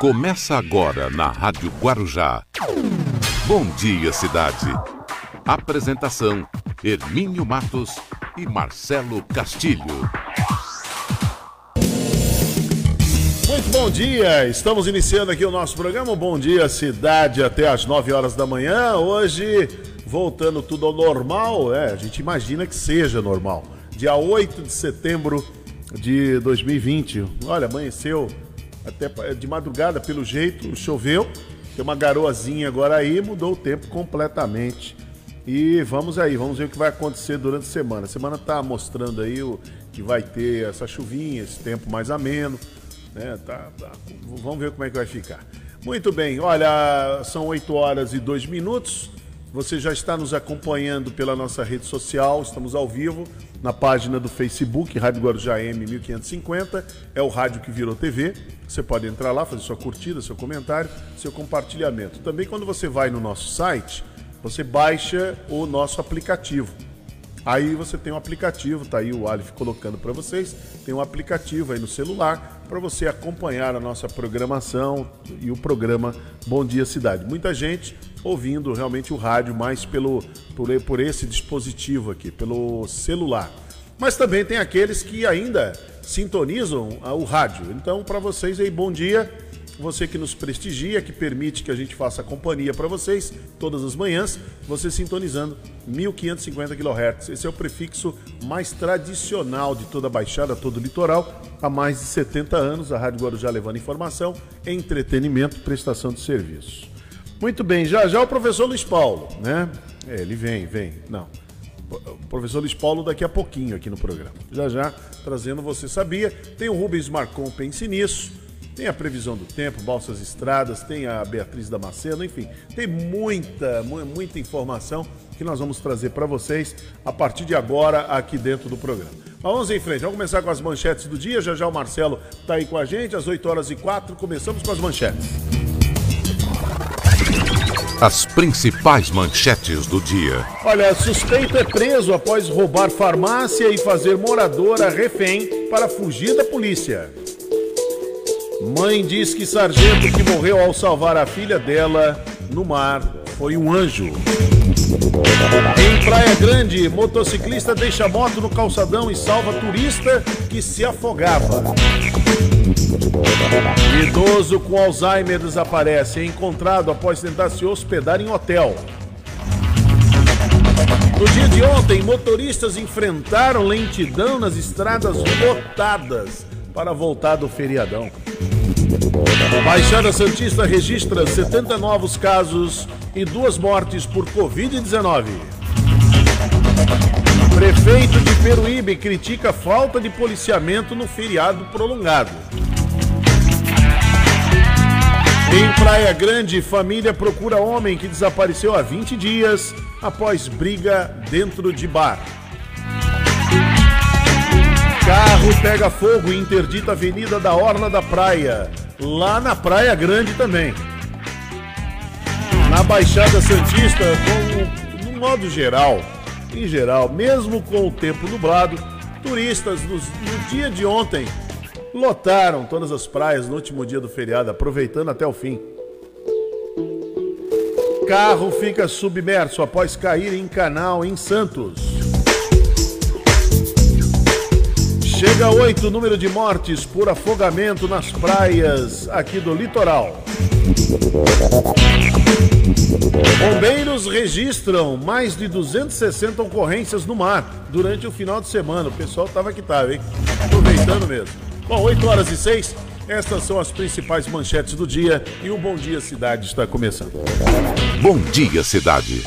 Começa agora na Rádio Guarujá. Bom Dia Cidade. Apresentação: Hermínio Matos e Marcelo Castilho. Muito bom dia, estamos iniciando aqui o nosso programa Bom Dia Cidade até às 9 horas da manhã. Hoje, voltando tudo ao normal, a gente imagina que seja normal. Dia 8 de setembro de 2020, olha, amanheceu até de madrugada, pelo jeito, choveu, tem uma garoazinha agora aí, mudou o tempo completamente. E vamos ver o que vai acontecer durante a semana. A semana está mostrando aí que vai ter essa chuvinha, esse tempo mais ameno. Vamos ver como é que vai ficar. Muito bem, olha, são 8 horas e 2 minutos. Você já está nos acompanhando pela nossa rede social, estamos ao vivo na página do Facebook, Rádio Guarujá M 1550, é o rádio que virou TV. Você pode entrar lá, fazer sua curtida, seu comentário, seu compartilhamento. Também quando você vai no nosso site, você baixa o nosso aplicativo. Aí você tem um aplicativo, tá aí o Alif colocando para vocês, tem um aplicativo aí no celular para você acompanhar a nossa programação e o programa Bom Dia Cidade. Muita gente ouvindo realmente o rádio mais por esse dispositivo aqui, pelo celular. Mas também tem aqueles que ainda sintonizam o rádio. Então, para vocês aí, bom dia. Você que nos prestigia, que permite que a gente faça companhia para vocês todas as manhãs, você sintonizando 1550 kHz. Esse é o prefixo mais tradicional de toda a Baixada, todo o litoral. Há mais de 70 anos, a Rádio Guarujá levando informação, entretenimento, prestação de serviço. Muito bem, já o professor Luiz Paulo, né? Ele vem. Não, o professor Luiz Paulo daqui a pouquinho aqui no programa. Já, trazendo Você Sabia. Tem o Rubens Marcon, Pense Nisso. Tem a previsão do tempo, Balsas Estradas, tem a Beatriz Damasceno, enfim, tem muita informação que nós vamos trazer para vocês a partir de agora aqui dentro do programa. Mas vamos em frente, vamos começar com as manchetes do dia, já o Marcelo está aí com a gente, às 8 horas e 4, começamos com as manchetes. As principais manchetes do dia. Olha, suspeito é preso após roubar farmácia e fazer moradora refém para fugir da polícia. Mãe diz que sargento que morreu ao salvar a filha dela no mar foi um anjo. Em Praia Grande, motociclista deixa a moto no calçadão e salva turista que se afogava. Idoso com Alzheimer desaparece, é encontrado após tentar se hospedar em hotel. No dia de ontem, motoristas enfrentaram lentidão nas estradas lotadas para voltar do feriadão. A Baixada Santista registra 70 novos casos e 2 mortes por Covid-19. Prefeito de Peruíbe critica a falta de policiamento no feriado prolongado. Em Praia Grande, família procura homem que desapareceu há 20 dias após briga dentro de bar. Carro pega fogo e interdita a avenida da Orla da Praia, lá na Praia Grande também. Na Baixada Santista, no modo geral, mesmo com o tempo nublado, turistas no dia de ontem lotaram todas as praias no último dia do feriado, aproveitando até o fim. Carro fica submerso após cair em canal em Santos. Chega a 8 o número de mortes por afogamento nas praias aqui do litoral. Bombeiros registram mais de 260 ocorrências no mar durante o final de semana. O pessoal tava que tava, hein? Aproveitando mesmo. Bom, 8 horas e 6, estas são as principais manchetes do dia e o Bom Dia Cidade está começando. Bom Dia Cidade.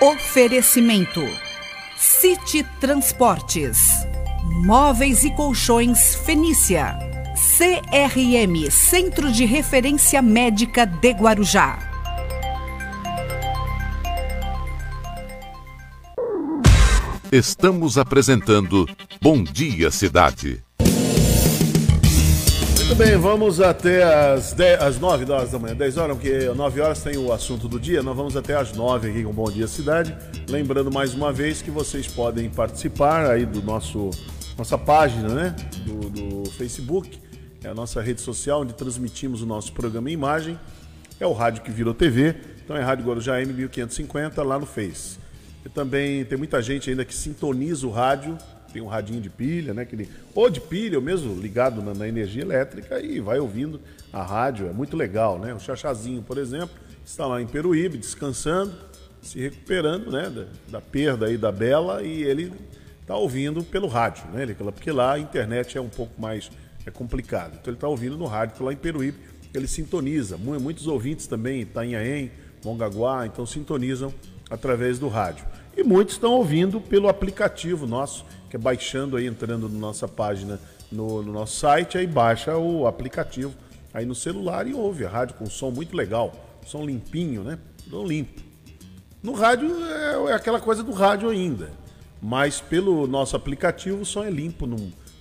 Oferecimento: City Transportes, Móveis e Colchões Fenícia, CRM, Centro de Referência Médica de Guarujá. Estamos apresentando Bom Dia Cidade. Muito bem, vamos até às 9 horas da manhã, 10 horas, porque 9 horas tem o assunto do dia, nós vamos até às 9 aqui com Bom Dia Cidade, lembrando mais uma vez que vocês podem participar aí do nosso nossa página, né, do Facebook, é a nossa rede social onde transmitimos o nosso programa em imagem, é o rádio que virou TV, então é Rádio Guarujá M1550 lá no Face. E também tem muita gente ainda que sintoniza o rádio, tem um radinho de pilha, né, aquele, ou de pilha, ou mesmo ligado na energia elétrica e vai ouvindo a rádio, é muito legal, né? O Chachazinho, por exemplo, está lá em Peruíbe, descansando, se recuperando, né, da perda aí da Bela, e ele está ouvindo pelo rádio, né, porque lá a internet é um pouco mais complicado, então ele está ouvindo no rádio, tá lá em Peruíbe, ele sintoniza, muitos ouvintes também, Itanhaém, Mongaguá, então sintonizam através do rádio. E muitos estão ouvindo pelo aplicativo nosso, que é baixando aí, entrando na nossa página, no nosso site, aí baixa o aplicativo aí no celular e ouve a rádio com som muito legal, som limpinho, né? Não limpo. No rádio é aquela coisa do rádio ainda, mas pelo nosso aplicativo o som é limpo,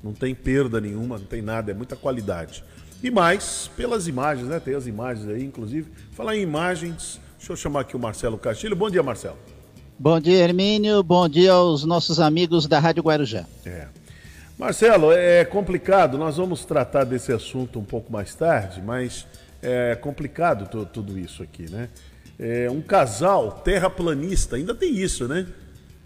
não tem perda nenhuma, não tem nada, é muita qualidade. E mais pelas imagens, né? Tem as imagens aí, inclusive. Falar em imagens, deixa eu chamar aqui o Marcelo Castilho. Bom dia, Marcelo. Bom dia, Hermínio. Bom dia aos nossos amigos da Rádio Guarujá. Marcelo, é complicado. Nós vamos tratar desse assunto um pouco mais tarde, mas é complicado tudo isso aqui, né? Um casal terraplanista, ainda tem isso, né?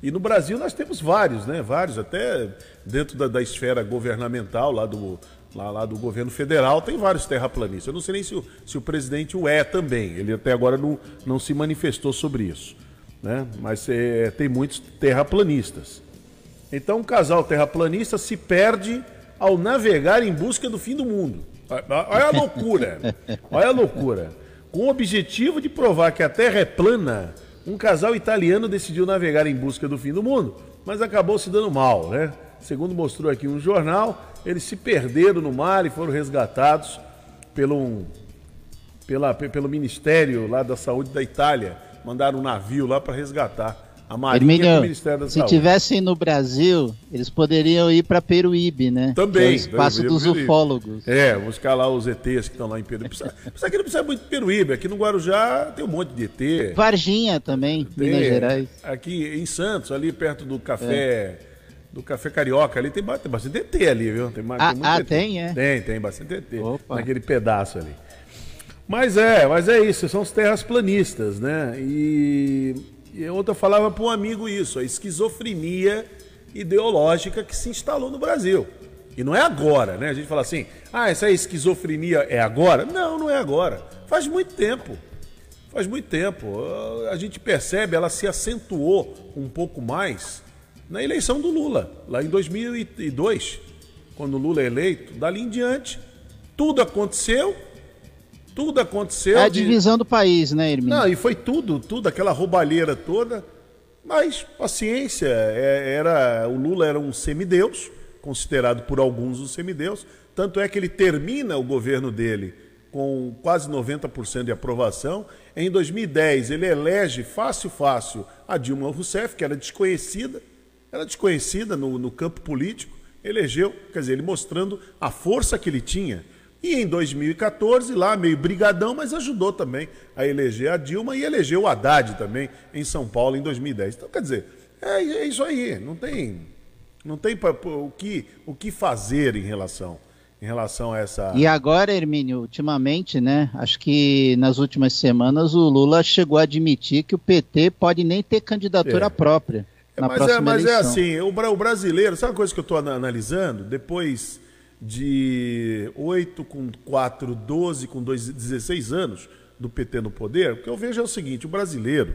E no Brasil nós temos vários, né? Vários, até dentro da esfera governamental, lá do governo federal, tem vários terraplanistas. Eu não sei nem se o presidente o é também. Ele até agora não se manifestou sobre isso, né? Mas tem muitos terraplanistas. Então, um casal terraplanista se perde ao navegar em busca do fim do mundo. Olha a loucura! Olha a loucura! Com o objetivo de provar que a Terra é plana, um casal italiano decidiu navegar em busca do fim do mundo, mas acabou se dando mal, né? Segundo mostrou aqui um jornal, eles se perderam no mar e foram resgatados pelo Ministério lá da Saúde da Itália. Mandaram um navio lá para resgatar a Marinha e o Ministério da Saúde. Se estivessem no Brasil, eles poderiam ir para Peruíbe, né? Também. É o espaço dos ufólogos. Buscar lá os ETs que estão lá em Peruíbe. Apesar que não precisa muito de Peruíbe. Aqui no Guarujá tem um monte de ET. Varginha também, Minas Gerais. Aqui em Santos, ali perto do café... Do Café Carioca ali, tem bastante ET ali, viu? Tem, é? Tem bastante ET. Opa. Naquele pedaço ali. Mas é isso, são os terraplanistas, né? E ontem eu falava para um amigo isso, a esquizofrenia ideológica que se instalou no Brasil. E não é agora, né? A gente fala assim, essa esquizofrenia é agora? Não é agora. Faz muito tempo. A gente percebe, ela se acentuou um pouco mais na eleição do Lula, lá em 2002, quando o Lula é eleito, dali em diante, tudo aconteceu. A divisão do país, né, Hermínio? Não, e foi tudo, aquela roubalheira toda, mas paciência, o Lula era um semideus, considerado por alguns um semideus, tanto é que ele termina o governo dele com quase 90% de aprovação. Em 2010, ele elege fácil a Dilma Rousseff, que era desconhecida, no campo político, elegeu, quer dizer, ele mostrando a força que ele tinha. E em 2014, lá meio brigadão, mas ajudou também a eleger a Dilma e elegeu o Haddad também em São Paulo em 2010. Então, quer dizer, é isso aí, não tem o que fazer em relação a essa... E agora, Hermínio, ultimamente, né, acho que nas últimas semanas o Lula chegou a admitir que o PT pode nem ter candidatura própria. Mas é assim, o brasileiro, sabe a coisa que eu estou analisando? Depois de 8 com 4, 12 com 16 anos do PT no poder, o que eu vejo é o seguinte, o brasileiro,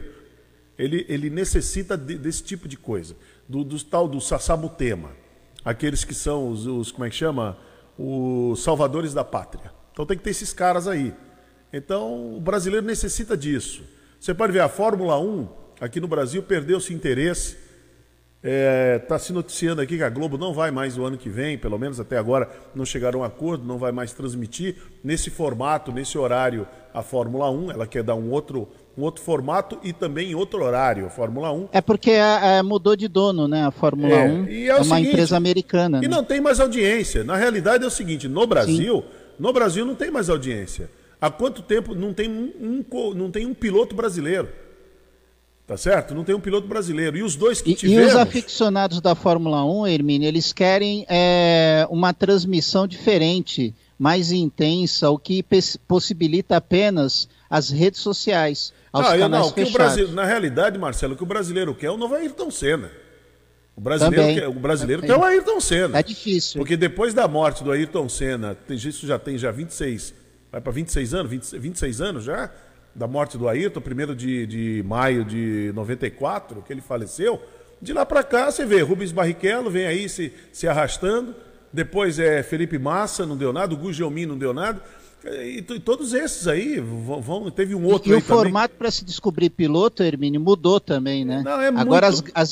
ele necessita desse tipo de coisa, do tal do sassabutema, aqueles que são os como é que chama? Os salvadores da pátria. Então tem que ter esses caras aí. Então o brasileiro necessita disso. Você pode ver, a Fórmula 1 aqui no Brasil perdeu-se interesse. Está se noticiando aqui que a Globo não vai mais o ano que vem, pelo menos até agora não chegaram a um acordo, não vai mais transmitir nesse formato, nesse horário a Fórmula 1, ela quer dar um outro formato e também outro horário a Fórmula 1. É porque mudou de dono, né, a Fórmula 1, é uma empresa americana. E não tem mais audiência, na realidade é o seguinte, no Brasil não tem mais audiência, há quanto tempo não tem um piloto brasileiro? Tá certo? Não tem um piloto brasileiro. E os dois que tivemos... E os aficionados da Fórmula 1, Hermínio, eles querem uma transmissão diferente, mais intensa, o que possibilita apenas as redes sociais, aos canais fechados. Na realidade, Marcelo, o que o brasileiro quer é o novo Ayrton Senna. O brasileiro quer o Ayrton Senna. É difícil. Porque depois da morte do Ayrton Senna, isso já tem já 26... Vai para 26 anos, 26 anos já... da morte do Ayrton, 1º de maio de 94, que ele faleceu, de lá para cá você vê Rubens Barrichello, vem aí se arrastando, depois Felipe Massa, não deu nada, o Gu Gelmin não deu nada, e todos esses aí, teve um outro e aí o também. Formato para se descobrir piloto, Hermínio, mudou também, né? Não, agora muito... as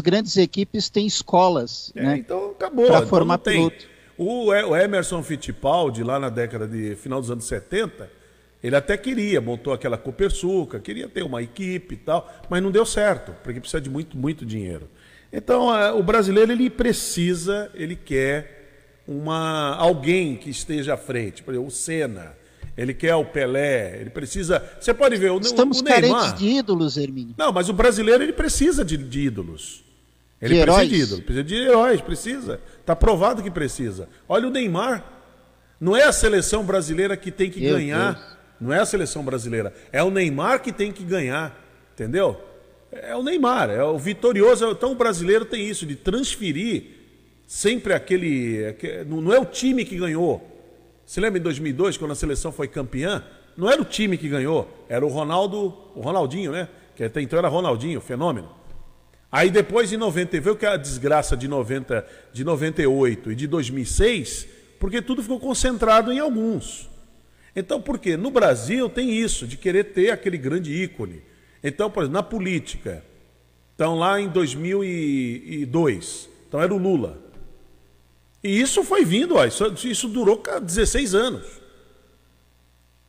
grandes equipes têm escolas, né? Então acabou. Para formar piloto. O Emerson Fittipaldi, lá na década de final dos anos 70, ele até queria, montou aquela Copersuca, queria ter uma equipe e tal, mas não deu certo, porque precisa de muito, muito dinheiro. Então, o brasileiro, ele quer alguém que esteja à frente, por exemplo, o Senna, ele quer o Pelé, ele precisa... Você pode ver, o Neymar... Estamos carentes de ídolos, Hermínio. Não, mas o brasileiro, ele precisa de ídolos. Ele precisa de ídolos, precisa de heróis, precisa. Está provado que precisa. Olha o Neymar, não é a seleção brasileira que tem que ganhar... Deus. Não é a seleção brasileira, é o Neymar que tem que ganhar, entendeu? É o Neymar, é o vitorioso. Então o brasileiro tem isso, de transferir sempre aquele... Não é o time que ganhou. Você lembra em 2002, quando a seleção foi campeã? Não era o time que ganhou, era o Ronaldinho, né? Que até então era Ronaldinho, fenômeno. Aí depois em 90, viu que a desgraça de 98 e de 2006, porque tudo ficou concentrado em alguns. Então, por quê? No Brasil tem isso, de querer ter aquele grande ícone. Então, por exemplo, na política, então lá em 2002, então era o Lula. E isso foi vindo, ó, isso durou 16 anos.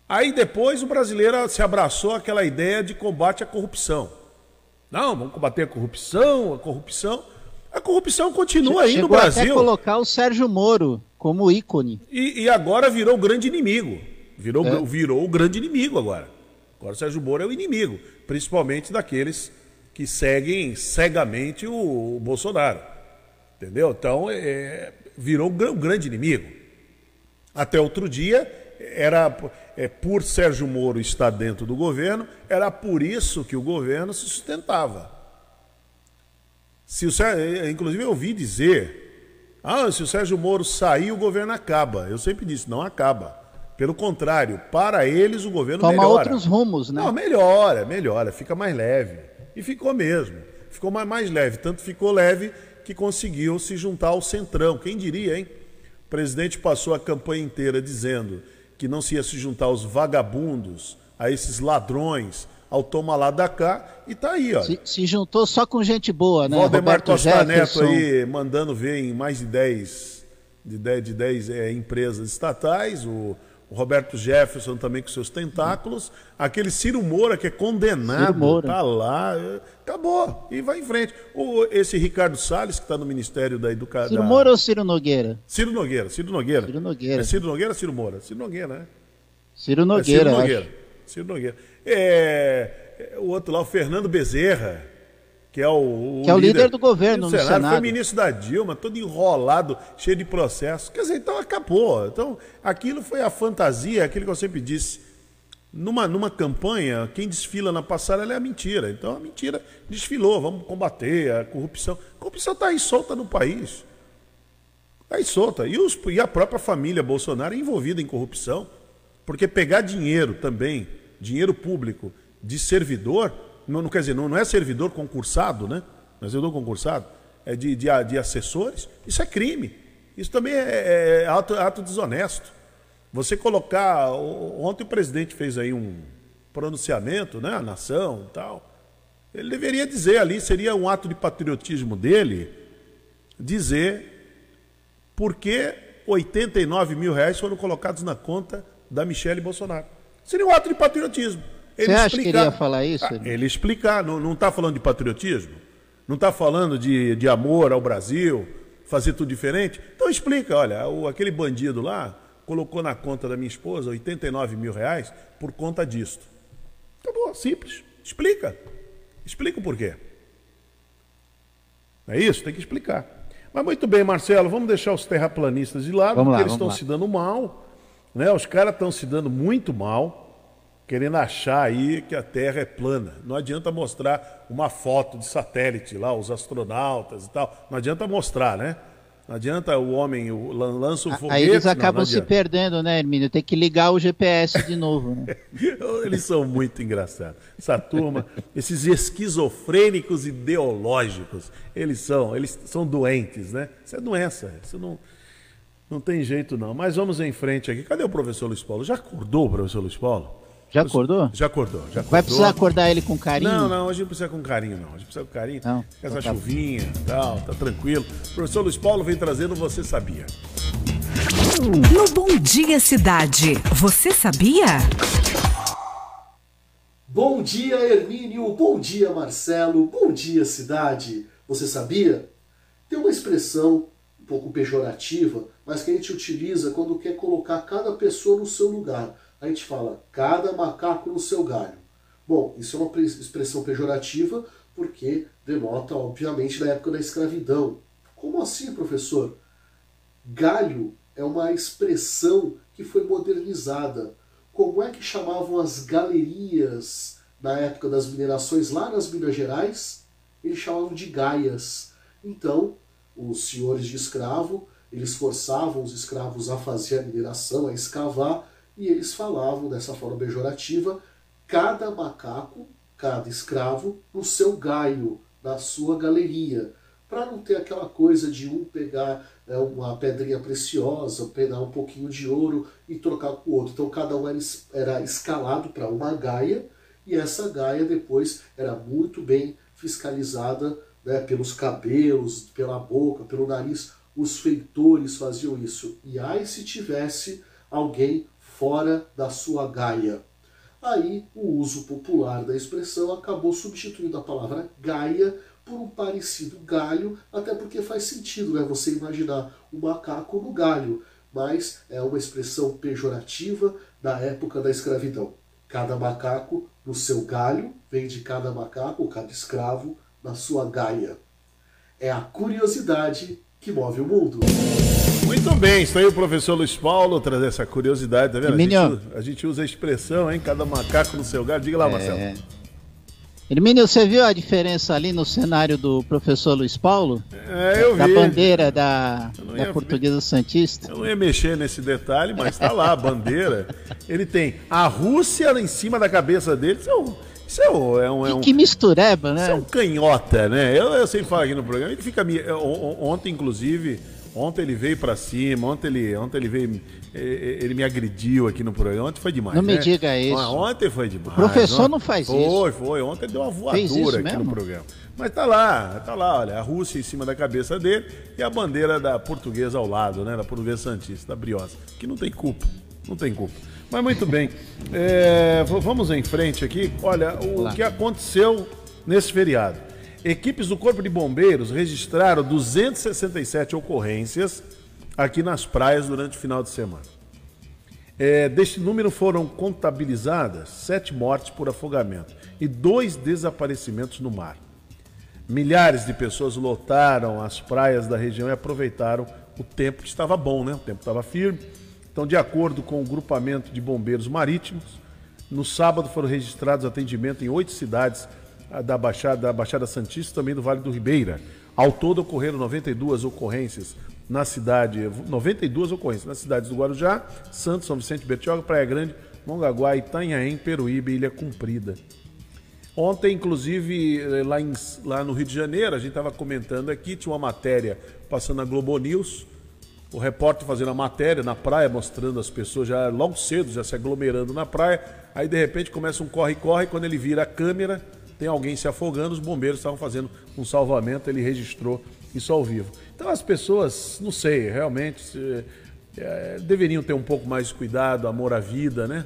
Aí depois o brasileiro se abraçou àquela ideia de combate à corrupção. Não, vamos combater a corrupção, a corrupção. A corrupção continua aí no Brasil. Chegou até colocar o Sérgio Moro como ícone. E agora virou o grande inimigo. Virou o grande inimigo agora. Agora o Sérgio Moro é o inimigo, principalmente daqueles que seguem cegamente o Bolsonaro. Entendeu? Então, virou o grande inimigo. Até outro dia, por Sérgio Moro estar dentro do governo, era por isso que o governo se sustentava. Inclusive, eu ouvi dizer, se o Sérgio Moro sair, o governo acaba. Eu sempre disse, não acaba. Pelo contrário, para eles o governo melhora. Toma outros rumos, né? Não, melhora, fica mais leve. E ficou mesmo, ficou mais leve. Tanto ficou leve que conseguiu se juntar ao Centrão. Quem diria, hein? O presidente passou a campanha inteira dizendo que não se ia se juntar aos vagabundos, a esses ladrões, ao toma lá da cá, e tá aí, ó. Se juntou só com gente boa, né? Valdemar Costa Neto aí, mandando ver em mais de 10 empresas estatais, o Roberto Jefferson também com seus tentáculos, aquele Ciro Moura, que é condenado, tá lá, acabou, e vai em frente. Esse Ricardo Salles, que está no Ministério da Educação... Ciro Moura ou Ciro Nogueira? Ciro Nogueira. É Ciro Nogueira ou Ciro Moura? Ciro Nogueira, né? Ciro Nogueira, Ciro Nogueira. O outro lá, o Fernando Bezerra, que é o líder do governo no Senado. Foi ministro da Dilma, todo enrolado, cheio de processo. Quer dizer, então acabou. Então, aquilo foi a fantasia, aquilo que eu sempre disse. Numa campanha, quem desfila na passarela é a mentira. Então, a mentira desfilou. Vamos combater a corrupção. A corrupção está aí solta no país. Está aí solta. E a própria família Bolsonaro é envolvida em corrupção. Porque pegar dinheiro também, dinheiro público, de servidor... Não, quer dizer, não é servidor concursado, né? Não é servidor concursado, é de assessores. Isso é crime. Isso também é ato desonesto. Você colocar... Ontem o presidente fez aí um pronunciamento, né? A nação e tal. Ele deveria dizer ali, seria um ato de patriotismo dele, dizer por que 89 mil reais foram colocados na conta da Michele Bolsonaro. Seria um ato de patriotismo. Você acha que ele ia falar isso? Ele explicar, não está falando de patriotismo? Não está falando de amor ao Brasil, fazer tudo diferente? Então explica, olha, aquele bandido lá colocou na conta da minha esposa 89 mil reais por conta disto. Acabou, simples, explica. Explica o porquê. Não é isso? Tem que explicar. Mas muito bem, Marcelo, vamos deixar os terraplanistas de lado, vamos porque lá, eles estão se dando mal, né? Os caras estão se dando muito mal, querendo achar aí que a Terra é plana. Não adianta mostrar uma foto de satélite lá, os astronautas e tal. Não adianta mostrar, né? Não adianta o homem lança o foguete. Aí eles acabam se perdendo, né, Hermínio? Tem que ligar o GPS de novo, né? Eles são muito engraçados. Essa turma, esses esquizofrênicos ideológicos, eles são doentes, né? Isso é doença, isso não tem jeito não. Mas vamos em frente aqui. Cadê o professor Luiz Paulo? Já acordou o professor Luiz Paulo? Já acordou? Já acordou, já acordou. Vai precisar acordar ele com carinho? Não, hoje não precisa com carinho, não. Hoje precisa com carinho. Não, essa chuvinha e tal, tá tranquilo. O professor Luiz Paulo vem trazendo Você Sabia. No Bom Dia Cidade, você sabia? Bom dia, Hermínio. Bom dia, Marcelo. Bom dia, cidade. Você sabia? Tem uma expressão um pouco pejorativa, mas que a gente utiliza quando quer colocar cada pessoa no seu lugar. A gente fala, cada macaco no seu galho. Bom, isso é uma expressão pejorativa porque denota, obviamente, da época da escravidão. Como assim, professor? Galho é uma expressão que foi modernizada. Como é que chamavam as galerias na época das minerações lá nas Minas Gerais? Eles chamavam de gaias. Então, os senhores de escravo, eles forçavam os escravos a fazer a mineração, a escavar, e eles falavam, dessa forma pejorativa, cada macaco, cada escravo, no seu gaio, na sua galeria, para não ter aquela coisa de um pegar uma pedrinha preciosa, pegar um pouquinho de ouro e trocar com o outro. Então cada um era escalado para uma gaia, e essa gaia depois era muito bem fiscalizada, né, pelos cabelos, pela boca, pelo nariz. Os feitores faziam isso. E aí se tivesse alguém fora da sua gaia. Aí o uso popular da expressão acabou substituindo a palavra gaia por um parecido galho, até porque faz sentido, né, você imaginar um macaco no galho, mas é uma expressão pejorativa da época da escravidão. Cada macaco no seu galho, vem de cada macaco, cada escravo, na sua gaia. É a curiosidade que move o mundo. Muito bem, está aí o professor Luiz Paulo trazendo essa curiosidade, tá vendo? A gente usa a expressão, hein? Cada macaco no seu galho. Diga lá, Marcelo. Hermínio, você viu a diferença ali no cenário do professor Luiz Paulo? Eu vi. Da bandeira da Portuguesa Santista. Eu não ia mexer nesse detalhe, mas tá lá a bandeira. Ele tem a Rússia em cima da cabeça dele. Que mistureba, né? Isso é um canhota, né? Eu sempre falo aqui no programa. Ele fica... Ontem, inclusive... Ontem ele veio pra cima, ele me agrediu aqui no programa, ontem foi demais. Não, né? Me diga isso. Ontem foi demais. O professor não faz isso. Foi, ontem ele deu uma voadora aqui mesmo? No programa. Mas tá lá, olha, a Rússia em cima da cabeça dele e a bandeira da Portuguesa ao lado, né, da Portuguesa Santista, da Briosa, que não tem culpa. Mas muito bem, vamos em frente aqui, olha, o que aconteceu nesse feriado. Equipes do Corpo de Bombeiros registraram 267 ocorrências aqui nas praias durante o final de semana. Deste número foram contabilizadas 7 mortes por afogamento e 2 desaparecimentos no mar. Milhares de pessoas lotaram as praias da região e aproveitaram o tempo que estava bom, né? O tempo estava firme. Então, de acordo com o grupamento de bombeiros marítimos, no sábado foram registrados atendimento em 8 cidades da Baixada Santista, também do Vale do Ribeira. Ao todo ocorreram 92 ocorrências nas cidades do Guarujá, Santos, São Vicente, Bertioga, Praia Grande, Mongaguá, Itanhaém, Peruíbe e Ilha Comprida. Ontem, inclusive, lá no Rio de Janeiro, a gente estava comentando aqui, tinha uma matéria passando na Globo News, o repórter fazendo a matéria na praia, mostrando as pessoas já logo cedo, já se aglomerando na praia, aí de repente começa um corre-corre, quando ele vira a câmera, tem alguém se afogando, os bombeiros estavam fazendo um salvamento, ele registrou isso ao vivo. Então as pessoas, não sei, realmente deveriam ter um pouco mais de cuidado, amor à vida, né?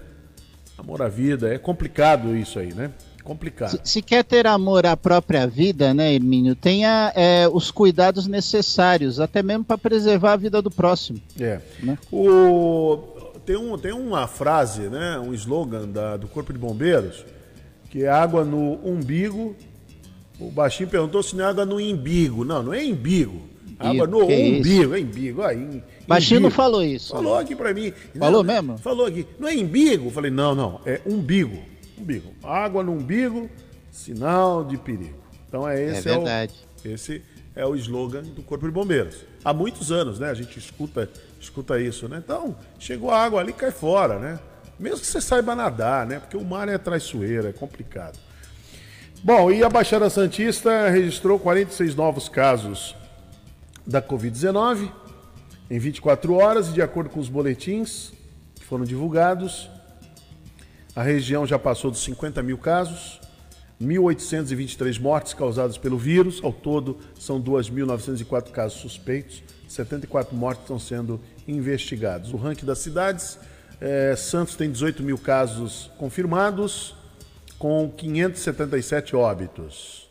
Amor à vida, é complicado isso aí, né? Complicado. Se quer ter amor à própria vida, né, Hermínio, tenha os cuidados necessários, até mesmo para preservar a vida do próximo. Né? Tem uma frase, né, um slogan do Corpo de Bombeiros, que é água no umbigo O baixinho perguntou se não é água no imbigo. Não, não é imbigo. Água no umbigo, é imbigo. Aí, baixinho não falou isso. Falou aqui pra mim. Falou não, mesmo? Falou aqui. Não é imbigo? Falei, não, não. É umbigo. Umbigo. Água no umbigo, sinal de perigo. Então é esse. É verdade. Esse é o slogan do Corpo de Bombeiros. Há muitos anos, né? A gente escuta isso, né? Então, chegou a água ali, cai fora, né? Mesmo que você saiba nadar, né? Porque o mar é traiçoeiro, é complicado. Bom, e a Baixada Santista registrou 46 novos casos da Covid-19 em 24 horas. E de acordo com os boletins que foram divulgados, a região já passou dos 50 mil casos, 1.823 mortes causadas pelo vírus. Ao todo, são 2.904 casos suspeitos, 74 mortes estão sendo investigados. O ranking das cidades, Santos tem 18 mil casos confirmados, com 577 óbitos.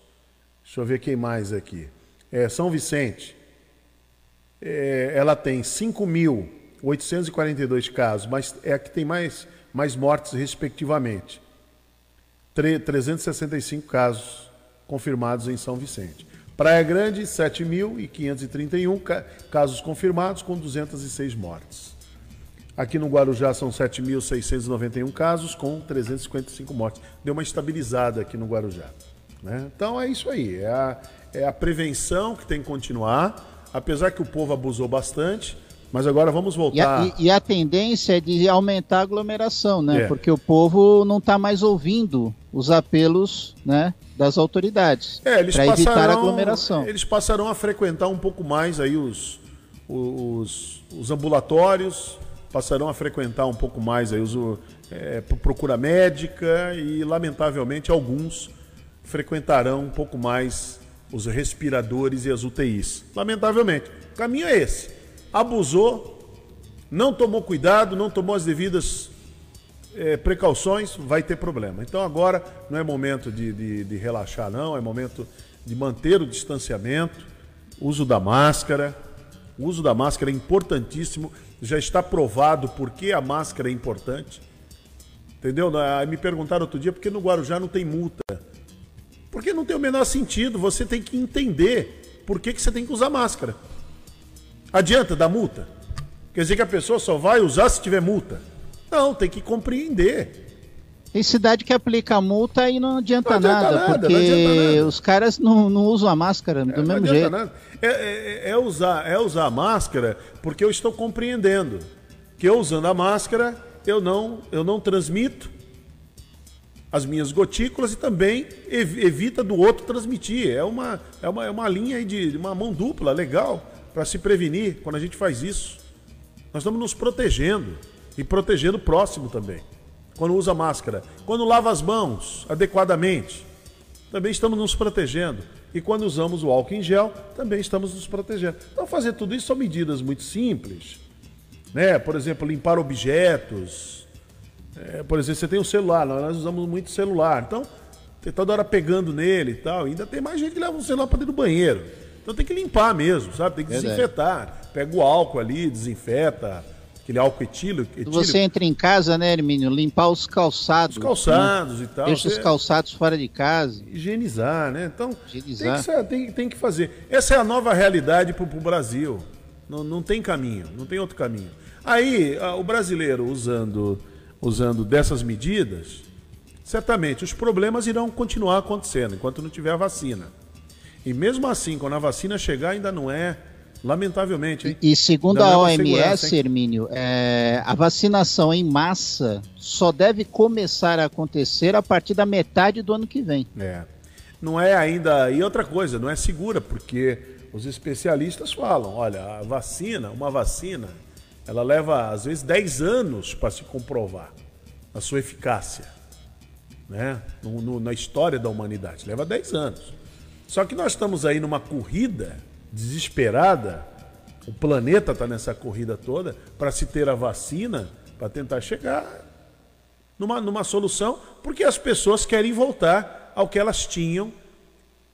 Deixa eu ver quem mais aqui. São Vicente, ela tem 5.842 casos, mas é a que tem mais mortes respectivamente. 365 casos confirmados em São Vicente. Praia Grande, 7.531 casos confirmados, com 206 mortes. Aqui no Guarujá são 7.691 casos, com 355 mortes. Deu uma estabilizada aqui no Guarujá, né? Então é isso aí, é a prevenção que tem que continuar, apesar que o povo abusou bastante. Mas agora vamos voltar. E a tendência é de aumentar a aglomeração, né? É. Porque o povo não está mais ouvindo os apelos, né, das autoridades. Para evitar a aglomeração. Eles passarão a frequentar um pouco mais aí os ambulatórios, passarão a frequentar um pouco mais aí procura médica e, lamentavelmente, alguns frequentarão um pouco mais os respiradores e as UTIs. Lamentavelmente. O caminho é esse. Abusou, não tomou cuidado, não tomou as devidas precauções, vai ter problema. Então agora não é momento de relaxar, não. É momento de manter o distanciamento, uso da máscara. O uso da máscara é importantíssimo. Já está provado por que a máscara é importante. Entendeu? Me perguntaram outro dia por que no Guarujá não tem multa. Porque não tem o menor sentido. Você tem que entender por que você tem que usar máscara. Adianta dar multa? Quer dizer que a pessoa só vai usar se tiver multa? Não, tem que compreender. Tem cidade que aplica multa e não adianta nada, porque os caras não usam a máscara do mesmo jeito. Nada. É usar a máscara porque eu estou compreendendo que eu usando a máscara eu não transmito as minhas gotículas e também evita do outro transmitir. É uma linha aí de uma mão dupla, legal. Para se prevenir, quando a gente faz isso, nós estamos nos protegendo e protegendo o próximo também. Quando usa máscara, quando lava as mãos adequadamente, também estamos nos protegendo. E quando usamos o álcool em gel, também estamos nos protegendo. Então, fazer tudo isso são medidas muito simples, né? Por exemplo, limpar objetos. Por exemplo, você tem um celular, nós usamos muito celular. Então, tem toda hora pegando nele e tal. E ainda tem mais gente que leva um celular para dentro do banheiro. Então tem que limpar mesmo, sabe? Tem que desinfetar. Pega o álcool ali, desinfeta, aquele álcool etílico. Você entra em casa, né, Hermínio? Limpar os calçados. Os calçados, né? E tal. Deixa os calçados fora de casa. Higienizar, né? Então, higienizar. Tem que fazer. Essa é a nova realidade pro Brasil. Não tem caminho, não tem outro caminho. Aí, o brasileiro usando dessas medidas, certamente os problemas irão continuar acontecendo enquanto não tiver a vacina. E mesmo assim, quando a vacina chegar, ainda não é, lamentavelmente. Hein? E segundo a OMS, Hermínio, a vacinação em massa só deve começar a acontecer a partir da metade do ano que vem. Não é ainda... E outra coisa, não é segura, porque os especialistas falam, olha, uma vacina, ela leva, às vezes, 10 anos para se comprovar a sua eficácia, né? Na história da humanidade, leva 10 anos. Só que nós estamos aí numa corrida desesperada, o planeta está nessa corrida toda, para se ter a vacina, para tentar chegar numa solução, porque as pessoas querem voltar ao que elas tinham,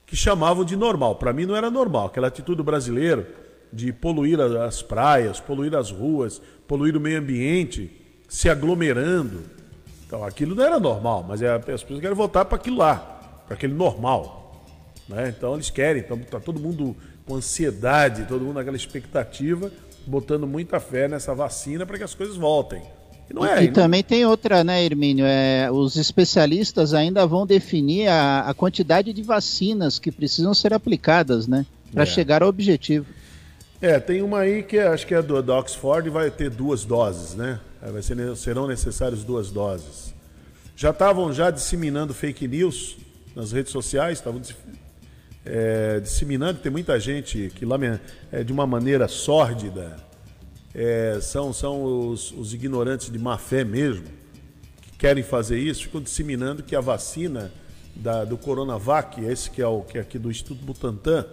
que chamavam de normal. Para mim não era normal, aquela atitude do brasileiro de poluir as praias, poluir as ruas, poluir o meio ambiente, se aglomerando. Então aquilo não era normal, mas as pessoas querem voltar para aquilo lá, para aquele normal. Né? Então eles querem, então está todo mundo com ansiedade, todo mundo naquela expectativa, botando muita fé nessa vacina para que as coisas voltem. E, não é, e não... também tem outra, né, Hermínio? Os especialistas ainda vão definir a quantidade de vacinas que precisam ser aplicadas, né, para chegar ao objetivo. Tem uma aí que acho que é da Oxford, vai ter 2 doses, né? Serão necessárias 2 doses. Já estavam disseminando fake news nas redes sociais, estavam disseminando, tem muita gente que lamenta, de uma maneira sórdida, são os ignorantes de má fé mesmo, que querem fazer isso, ficam disseminando que a vacina do Coronavac, esse que é aqui do Instituto Butantan,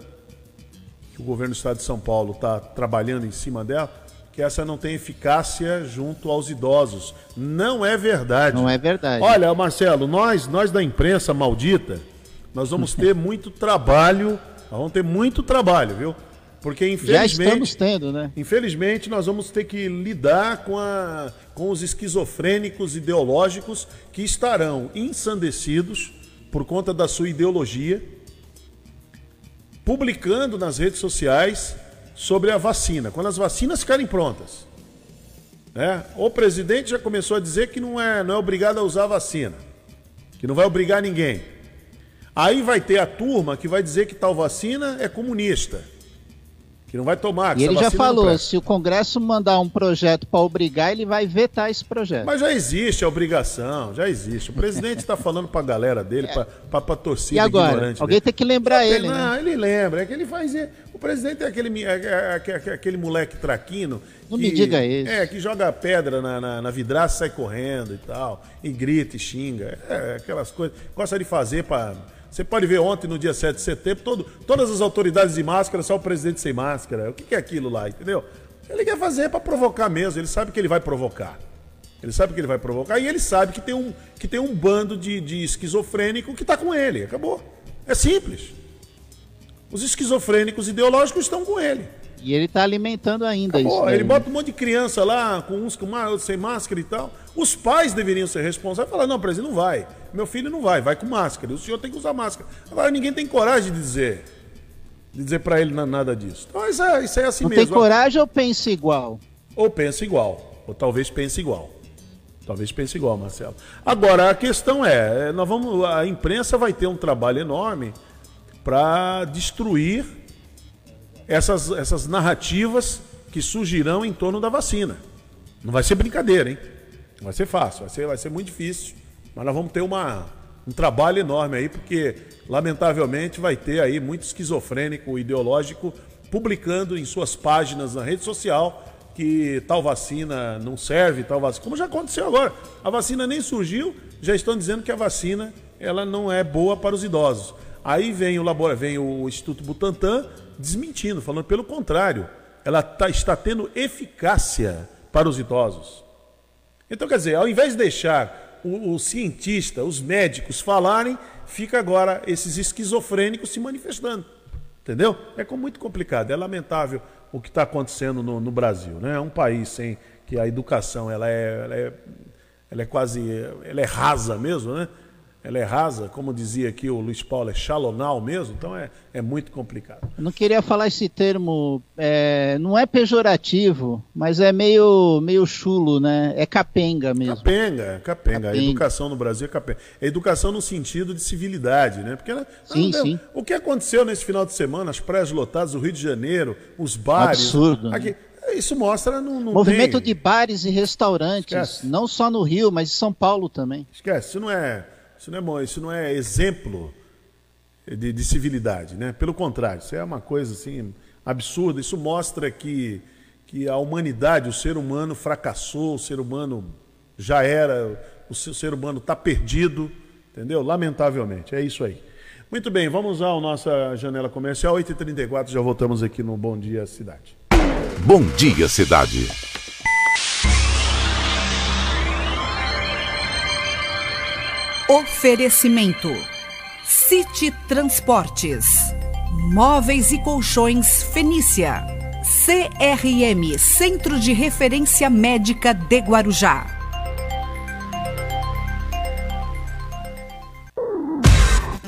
o governo do estado de São Paulo está trabalhando em cima dela, que essa não tem eficácia junto aos idosos. Não é verdade. Não é verdade. Olha, Marcelo, nós da imprensa maldita, nós vamos ter muito trabalho, viu? Porque, infelizmente... Já estamos tendo, né? Infelizmente, nós vamos ter que lidar com os esquizofrênicos ideológicos que estarão ensandecidos por conta da sua ideologia, publicando nas redes sociais sobre a vacina, quando as vacinas ficarem prontas. Né? O presidente já começou a dizer que não é obrigado a usar a vacina, que não vai obrigar ninguém. Aí vai ter a turma que vai dizer que tal vacina é comunista, que não vai tomar. E ele já falou, se o Congresso mandar um projeto para obrigar, ele vai vetar esse projeto. Mas já existe a obrigação, já existe. O presidente está falando para a galera dele, para a torcida ignorante. Alguém tem que lembrar ele, né? Não, ele lembra, é que ele faz... O presidente é aquele moleque traquino... Não me diga isso. Que joga pedra na vidraça, sai correndo e tal, e grita e xinga, aquelas coisas. Gosta de fazer para... Você pode ver ontem, no dia 7 de setembro, todas as autoridades de máscara, só o presidente sem máscara. O que é aquilo lá, entendeu? Ele quer fazer para provocar mesmo, ele sabe que ele vai provocar. E ele sabe que tem um bando de esquizofrênico que está com ele, acabou. É simples. Os esquizofrênicos ideológicos estão com ele. E ele está alimentando ainda isso. Ele bota um monte de criança lá, com uns sem máscara e tal. Os pais deveriam ser responsáveis e falar, não, presidente, não vai. Meu filho não vai com máscara. O senhor tem que usar máscara. Agora ninguém tem coragem de dizer para ele nada disso. Então isso é assim mesmo. Não tem coragem ou pensa igual? Ou talvez pense igual. Marcelo. Agora, a questão é, a imprensa vai ter um trabalho enorme para destruir essas narrativas que surgirão em torno da vacina. Não vai ser brincadeira, hein? Não vai ser fácil, vai ser muito difícil. Mas nós vamos ter um trabalho enorme aí, porque, lamentavelmente, vai ter aí muito esquizofrênico ideológico publicando em suas páginas na rede social que tal vacina não serve, tal vacina... Como já aconteceu agora. A vacina nem surgiu, já estão dizendo que a vacina ela não é boa para os idosos. Aí vem o Instituto Butantan desmentindo, falando pelo contrário, ela está tendo eficácia para os idosos. Então, quer dizer, ao invés de deixar o cientista, os médicos falarem, fica agora esses esquizofrênicos se manifestando. Entendeu? É muito complicado, é lamentável o que está acontecendo no Brasil, né? É um país em que a educação ela é rasa mesmo, né? Ela é rasa, como dizia aqui o Luiz Paulo, é xalonal mesmo, então é muito complicado. Eu não queria falar esse termo, não é pejorativo, mas é meio chulo, né? É capenga mesmo. Capenga. A educação no Brasil é capenga. É educação no sentido de civilidade, né? Porque sim. O que aconteceu nesse final de semana, as praias lotadas, o Rio de Janeiro, os bares... Absurdo, aqui, né? Isso mostra... Não movimento de bares e restaurantes, não só no Rio, mas em São Paulo também. Esquece, isso não é exemplo de civilidade, né? Pelo contrário, isso é uma coisa assim absurda. Isso mostra que a humanidade, o ser humano fracassou, o ser humano já era, o ser humano está perdido, entendeu? Lamentavelmente, é isso aí. Muito bem, vamos à nossa janela comercial, 8h34, já voltamos aqui no Bom Dia Cidade. Bom Dia Cidade. Oferecimento City Transportes, Móveis e Colchões Fenícia, CRM, Centro de Referência Médica de Guarujá.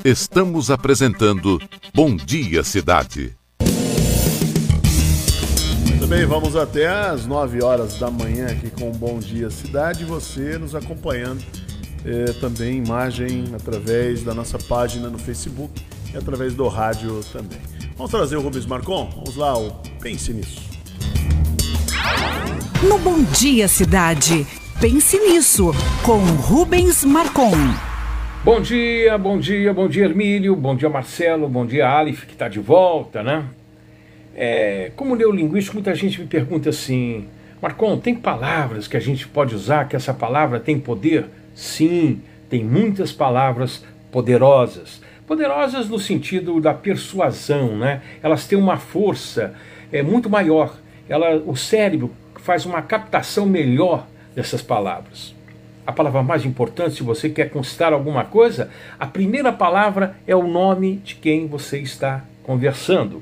Estamos apresentando Bom Dia Cidade. Muito bem, vamos até às 9 horas da manhã aqui com o Bom Dia Cidade. Você nos acompanhando também em imagem através da nossa página no Facebook e através do rádio também. Vamos trazer o Rubens Marcon? Vamos lá, pense nisso. No Bom Dia Cidade, pense nisso com Rubens Marcon. Bom dia, bom dia, bom dia Hermínio, bom dia Marcelo, bom dia Alif, que está de volta, né? Como neolinguístico, muita gente me pergunta assim, Marcon, tem palavras que a gente pode usar, que essa palavra tem poder? Sim, tem muitas palavras poderosas. Poderosas no sentido da persuasão, né? Elas têm uma força muito maior. O cérebro faz uma captação melhor dessas palavras. A palavra mais importante, se você quer conquistar alguma coisa, a primeira palavra é o nome de quem você está conversando.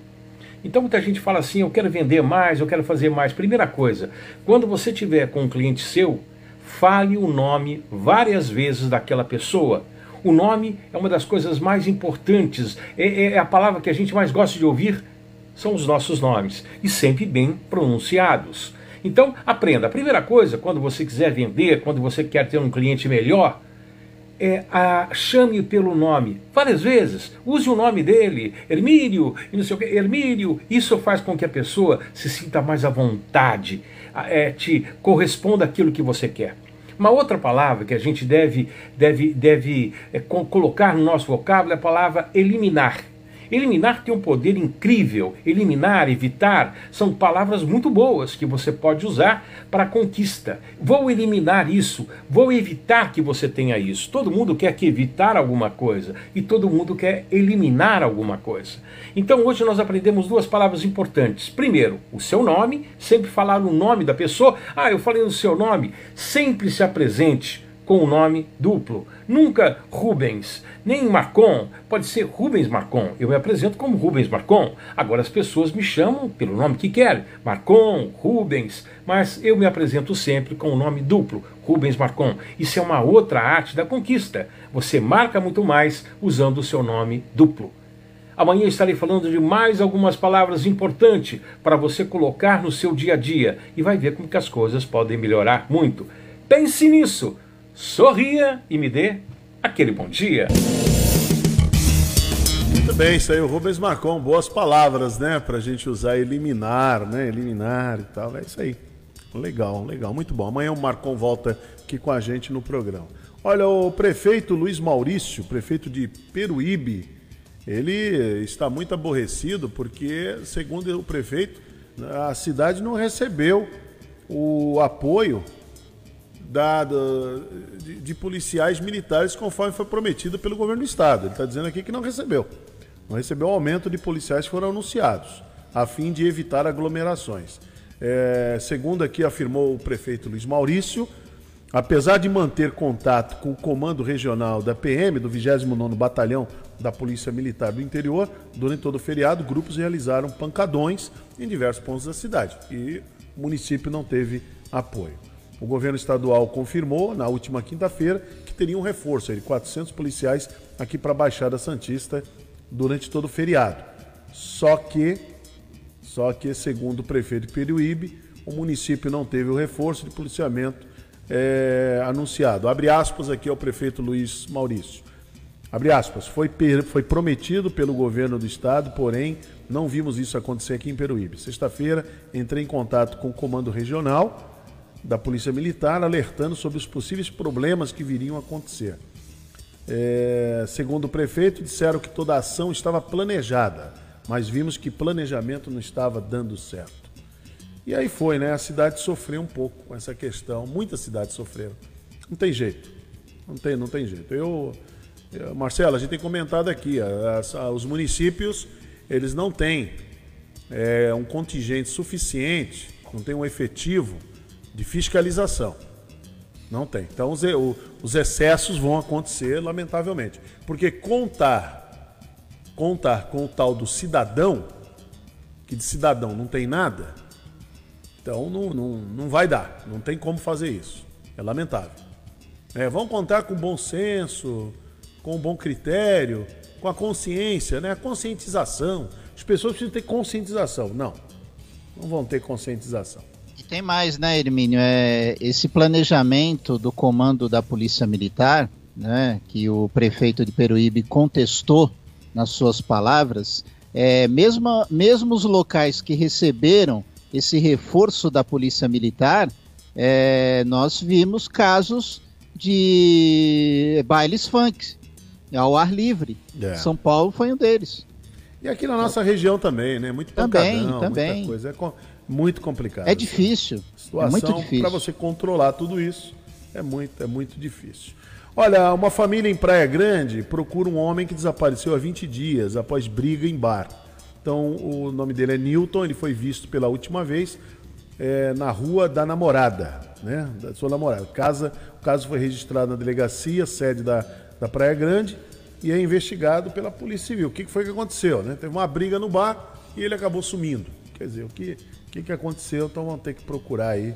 Então muita gente fala assim, eu quero vender mais, eu quero fazer mais. Primeira coisa, quando você tiver com um cliente seu, fale o nome várias vezes daquela pessoa. O nome é uma das coisas mais importantes, é a palavra que a gente mais gosta de ouvir, são os nossos nomes, e sempre bem pronunciados. Então, aprenda. A primeira coisa, quando você quiser vender, quando você quer ter um cliente melhor, chame pelo nome. Várias vezes, use o nome dele, Hermínio, e não sei o quê, Hermínio. Isso faz com que a pessoa se sinta mais à vontade, te corresponda aquilo que você quer. Uma outra palavra que a gente deve colocar no nosso vocabulário é a palavra eliminar. Eliminar tem um poder incrível. Eliminar, evitar, são palavras muito boas que você pode usar para conquista. Vou eliminar isso, vou evitar que você tenha isso. Todo mundo quer evitar alguma coisa e todo mundo quer eliminar alguma coisa. Então hoje nós aprendemos duas palavras importantes. Primeiro, o seu nome, sempre falar o nome da pessoa. Ah, eu falei o seu nome. Sempre se apresente com o nome duplo. Nunca Rubens, nem Marcon, pode ser Rubens Marcon. Eu me apresento como Rubens Marcon. Agora as pessoas me chamam pelo nome que querem, Marcon, Rubens, mas eu me apresento sempre com o nome duplo, Rubens Marcon. Isso é uma outra arte da conquista. Você marca muito mais usando o seu nome duplo. Amanhã eu estarei falando de mais algumas palavras importantes para você colocar no seu dia a dia e vai ver como que as coisas podem melhorar muito. Pense nisso! Sorria e me dê aquele bom dia. Muito bem, isso aí, o Rubens Marcon, boas palavras, né, pra gente usar, eliminar, né, eliminar e tal, é isso aí. Legal, legal, muito bom. Amanhã o Marcon volta aqui com a gente no programa. Olha, o prefeito Luiz Maurício, prefeito de Peruíbe, ele está muito aborrecido porque, segundo o prefeito, a cidade não recebeu o apoio de policiais militares conforme foi prometido pelo governo do estado. Ele está dizendo aqui que não recebeu. Não recebeu o aumento de policiais que foram anunciados, a fim de evitar aglomerações. Segundo aqui afirmou o prefeito Luiz Maurício, apesar de manter contato com o comando regional da PM, do 29º Batalhão da Polícia Militar do Interior, durante todo o feriado, grupos realizaram pancadões em diversos pontos da cidade e o município não teve apoio. O governo estadual confirmou, na última quinta-feira, que teria um reforço de 400 policiais aqui para a Baixada Santista durante todo o feriado. Só que segundo o prefeito de Peruíbe, o município não teve o reforço de policiamento anunciado. Abre aspas aqui ao prefeito Luiz Maurício. Abre aspas. Foi prometido pelo governo do estado, porém não vimos isso acontecer aqui em Peruíbe. Sexta-feira, entrei em contato com o comando regional da Polícia Militar, alertando sobre os possíveis problemas que viriam a acontecer. Segundo o prefeito, disseram que toda a ação estava planejada, mas vimos que planejamento não estava dando certo. E aí foi, né? A cidade sofreu um pouco com essa questão, muitas cidades sofreram. Não tem jeito, não tem jeito. Marcelo, a gente tem comentado aqui, os municípios, eles não têm um contingente suficiente, não tem um efetivo de fiscalização, não tem. Então os excessos vão acontecer, lamentavelmente, porque contar com o tal do cidadão, que de cidadão não tem nada, então não vai dar, não tem como fazer isso, é lamentável. Vão contar com bom senso, com bom critério, com a consciência, né? A conscientização. As pessoas precisam ter conscientização. Não, não vão ter conscientização. E tem mais, né, Hermínio? Esse planejamento do comando da Polícia Militar, né, que o prefeito de Peruíbe contestou nas suas palavras, mesmo os locais que receberam esse reforço da Polícia Militar, nós vimos casos de bailes funk ao ar livre. São Paulo foi um deles. E aqui na nossa região também, né? Muito pancadão, também. Muita coisa. Muito complicado. É difícil. Situação para você controlar tudo isso é muito difícil. Olha, uma família em Praia Grande procura um homem que desapareceu há 20 dias após briga em bar. Então, o nome dele é Newton, ele foi visto pela última vez na rua da namorada, né? Da sua namorada. O caso foi registrado na delegacia, sede da Praia Grande, e é investigado pela Polícia Civil. O que foi que aconteceu, né? Teve uma briga no bar e ele acabou sumindo. Quer dizer, o que aconteceu? Então, vamos ter que procurar aí.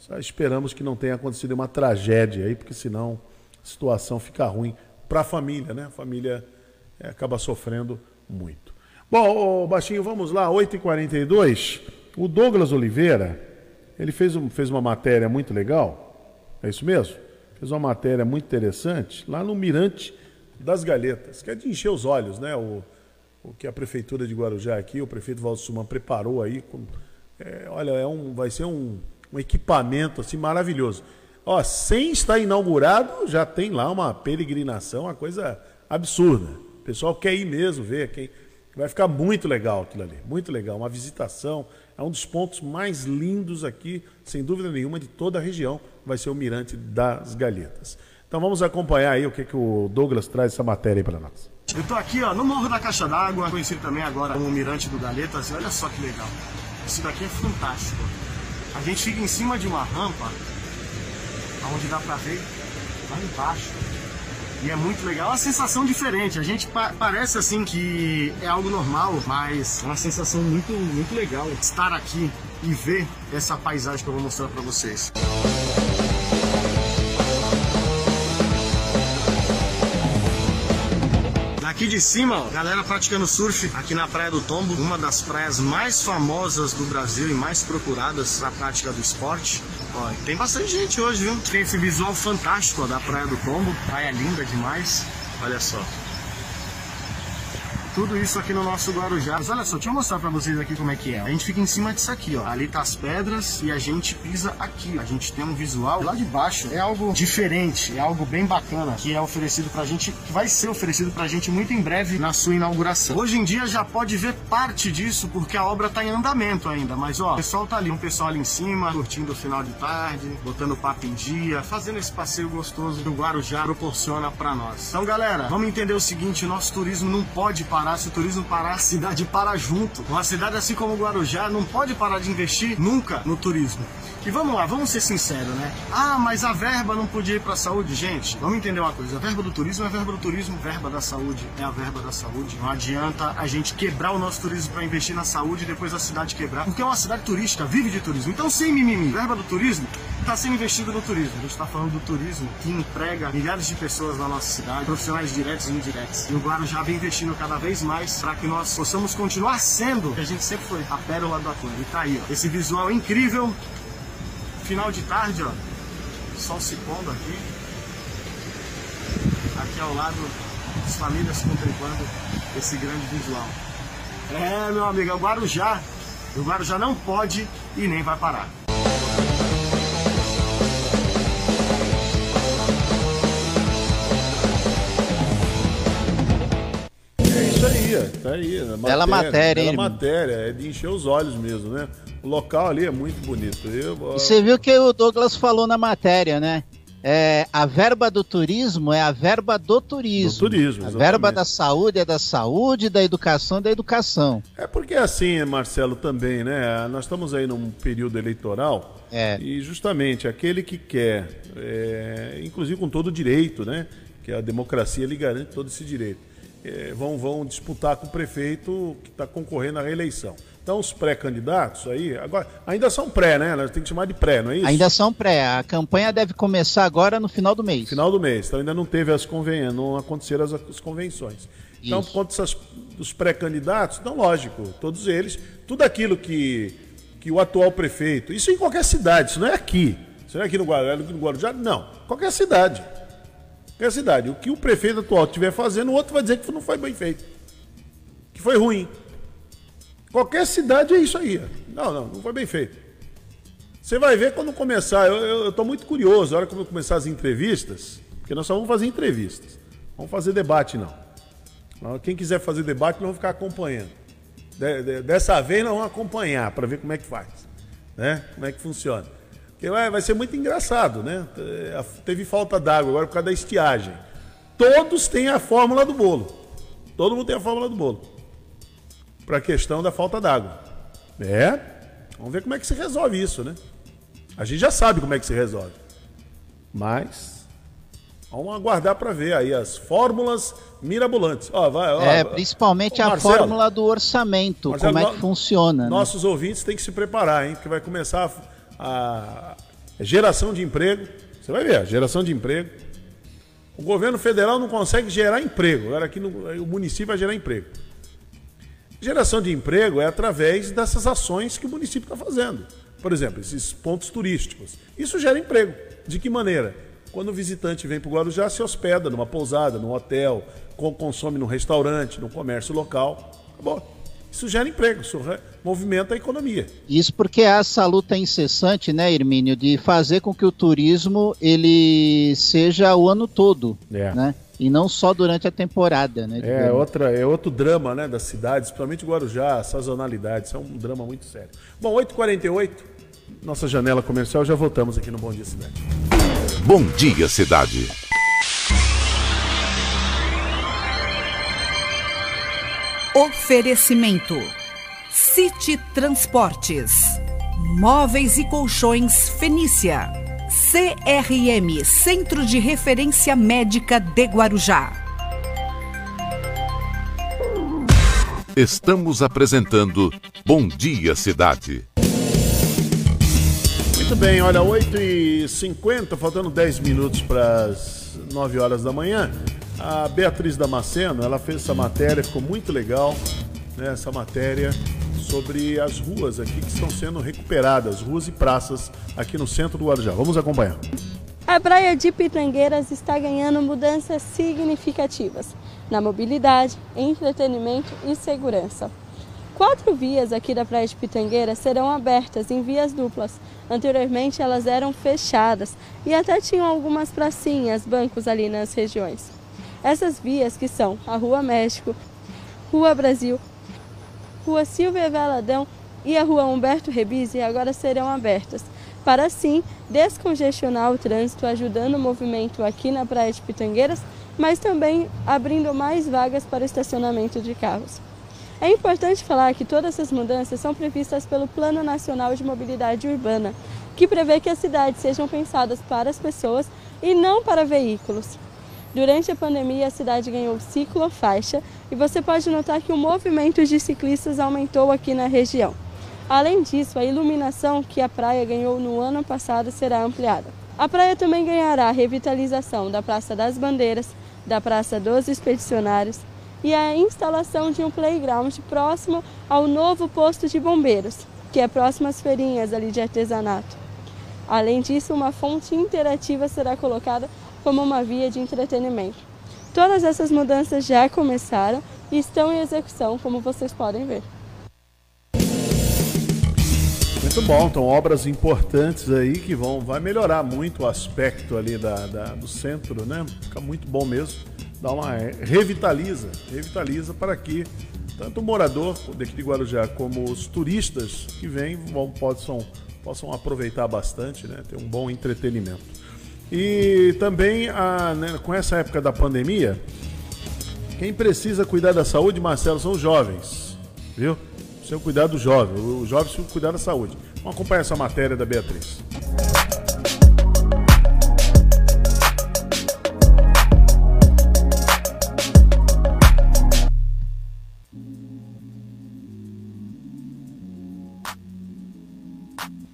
Só esperamos que não tenha acontecido uma tragédia aí, porque senão a situação fica ruim para a família, né? A família acaba sofrendo muito. Bom, Baixinho, vamos lá, 8h42. O Douglas Oliveira, ele fez uma matéria muito legal, é isso mesmo? Fez uma matéria muito interessante lá no Mirante das Galetas, que é de encher os olhos, né? O que a Prefeitura de Guarujá aqui, o prefeito Valdo Suman preparou aí. Vai ser um equipamento assim, maravilhoso. Ó, sem estar inaugurado, já tem lá uma peregrinação, uma coisa absurda. O pessoal quer ir mesmo ver. Vai ficar muito legal aquilo ali, muito legal. Uma visitação, é um dos pontos mais lindos aqui, sem dúvida nenhuma, de toda a região. Vai ser o Mirante das Galetas. Então vamos acompanhar aí o que o Douglas traz essa matéria aí para nós. Eu tô aqui, ó, no Morro da Caixa d'Água, conhecido também agora como Mirante do Galetas. Olha só que legal. Isso daqui é fantástico. A gente fica em cima de uma rampa, onde dá pra ver lá embaixo. E é muito legal, é uma sensação diferente. A gente parece assim que é algo normal, mas é uma sensação muito, muito legal estar aqui e ver essa paisagem que eu vou mostrar pra vocês. Aqui de cima, ó, galera praticando surf aqui na Praia do Tombo, uma das praias mais famosas do Brasil e mais procuradas para a prática do esporte. Ó, tem bastante gente hoje, viu? Tem esse visual fantástico, ó, da Praia do Tombo, praia linda demais. Olha só. Tudo isso aqui no nosso Guarujá. Mas olha só, deixa eu mostrar pra vocês aqui como é que é. A gente fica em cima disso aqui, ó. Ali tá as pedras e a gente pisa aqui. A gente tem um visual lá de baixo. É algo diferente, é algo bem bacana, que é oferecido pra gente, que vai ser oferecido pra gente muito em breve na sua inauguração. Hoje em dia já pode ver parte disso, porque a obra tá em andamento ainda. Mas ó, o pessoal tá ali, um pessoal ali em cima, curtindo o final de tarde, botando papo em dia, fazendo esse passeio gostoso do Guarujá proporciona pra nós. Então galera, vamos entender o seguinte, o nosso turismo não pode parar. Se o turismo parar, a cidade para junto. Uma cidade assim como o Guarujá não pode parar de investir nunca no turismo. E vamos lá, vamos ser sinceros, né? Ah, mas a verba não podia ir para a saúde? Gente, vamos entender uma coisa. A verba do turismo é a verba do turismo, a verba da saúde é a verba da saúde. Não adianta a gente quebrar o nosso turismo para investir na saúde e depois a cidade quebrar. Porque é uma cidade turística, vive de turismo. Então, sem mimimi, a verba do turismo está sendo investida no turismo. A gente está falando do turismo que emprega milhares de pessoas na nossa cidade, profissionais diretos e indiretos. E o Guarujá vem investindo cada vez mais para que nós possamos continuar sendo o que a gente sempre foi, a pérola do Atlântico. E tá aí, ó, esse visual incrível. Final de tarde, ó, sol se pondo aqui. Aqui ao lado, as famílias contemplando esse grande visual. É, meu amigo, o Guarujá não pode e nem vai parar. É isso aí, tá aí. Bela matéria, é de encher os olhos mesmo, né? O local ali é muito bonito. Você viu que o Douglas falou na matéria, né? A verba do turismo é a verba do turismo. A verba da saúde é da saúde, da educação é da educação. É porque assim, Marcelo, também, né? Nós estamos aí num período eleitoral e justamente aquele que quer, inclusive com todo o direito, né? Que a democracia lhe garante todo esse direito. Vão disputar com o prefeito que está concorrendo à reeleição. Então, os pré-candidatos aí, agora, ainda são pré, né? Nós temos que chamar de pré, não é isso? Ainda são pré. A campanha deve começar agora no final do mês. Então ainda não aconteceram as convenções. Então, quanto os pré-candidatos, então, lógico, todos eles, tudo aquilo que o atual prefeito, isso em qualquer cidade, isso não é aqui. Isso não é aqui no Guarujá, não. Qualquer cidade. Qualquer cidade. O que o prefeito atual estiver fazendo, o outro vai dizer que não foi bem feito. Que foi ruim. Qualquer cidade é isso aí. Não foi bem feito. Você vai ver quando começar, eu estou muito curioso, na hora que eu começar as entrevistas, porque nós só vamos fazer entrevistas, vamos fazer debate não. Quem quiser fazer debate, nós vamos ficar acompanhando. Dessa vez nós vamos acompanhar, para ver como é que faz, né? Como é que funciona. Porque vai ser muito engraçado, né? Teve falta d'água agora por causa da estiagem. Todos têm a fórmula do bolo. Todo mundo tem a fórmula do bolo. Para a questão da falta d'água. Vamos ver como é que se resolve isso, né? A gente já sabe como é que se resolve. Mas vamos aguardar para ver aí as fórmulas mirabolantes. Principalmente a Marcelo, fórmula do orçamento, Marcelo, como é que funciona. Nossos ouvintes têm que se preparar, hein? Porque vai começar a geração de emprego. Você vai ver, a geração de emprego. O governo federal não consegue gerar emprego. Agora aqui o município vai gerar emprego. Geração de emprego é através dessas ações que o município está fazendo. Por exemplo, esses pontos turísticos. Isso gera emprego. De que maneira? Quando o visitante vem para o Guarujá, se hospeda numa pousada, num hotel, consome num restaurante, num comércio local. Acabou. Isso gera emprego, isso movimenta a economia. Isso porque há essa luta incessante, né, Hermínio, de fazer com que o turismo ele seja o ano todo, né? E não só durante a temporada, né? É outro drama, né, das cidades, principalmente Guarujá, a sazonalidade, isso é um drama muito sério. Bom, 8h48, nossa janela comercial, já voltamos aqui no Bom Dia Cidade. Bom Dia Cidade. Oferecimento: City Transportes, Móveis e Colchões Fenícia, CRM, Centro de Referência Médica de Guarujá. Estamos apresentando Bom Dia Cidade. Muito bem, olha, 8h50, faltando 10 minutos para as 9 horas da manhã. A Beatriz Damasceno, ela fez essa matéria, ficou muito legal, né, essa matéria sobre as ruas aqui que estão sendo recuperadas, ruas e praças aqui no centro do Guarujá. Vamos acompanhar. A praia de Pitangueiras está ganhando mudanças significativas na mobilidade, entretenimento e segurança. 4 vias aqui da praia de Pitangueiras serão abertas em vias duplas. Anteriormente elas eram fechadas e até tinham algumas pracinhas, bancos ali nas regiões. Essas vias que são a Rua México, Rua Brasil, Rua Silvia Valadão e a Rua Humberto Rebizzi agora serão abertas, para assim descongestionar o trânsito, ajudando o movimento aqui na praia de Pitangueiras, mas também abrindo mais vagas para estacionamento de carros. É importante falar que todas essas mudanças são previstas pelo Plano Nacional de Mobilidade Urbana, que prevê que as cidades sejam pensadas para as pessoas e não para veículos. Durante a pandemia, a cidade ganhou ciclofaixa e você pode notar que o movimento de ciclistas aumentou aqui na região. Além disso, a iluminação que a praia ganhou no ano passado será ampliada. A praia também ganhará a revitalização da Praça das Bandeiras, da Praça dos Expedicionários e a instalação de um playground próximo ao novo posto de bombeiros, que é próximo às feirinhas ali de artesanato. Além disso, uma fonte interativa será colocada como uma via de entretenimento. Todas essas mudanças já começaram e estão em execução, como vocês podem ver. Muito bom, então obras importantes aí que vai melhorar muito o aspecto ali do centro, né? Fica muito bom mesmo, revitaliza para que tanto o morador daqui de Guarujá como os turistas que vêm possam aproveitar bastante, né? Ter um bom entretenimento. E também, com essa época da pandemia, quem precisa cuidar da saúde, Marcelo, são os jovens, viu? Seu cuidado do jovem, o jovem precisa cuidar da saúde. Vamos acompanhar essa matéria da Beatriz.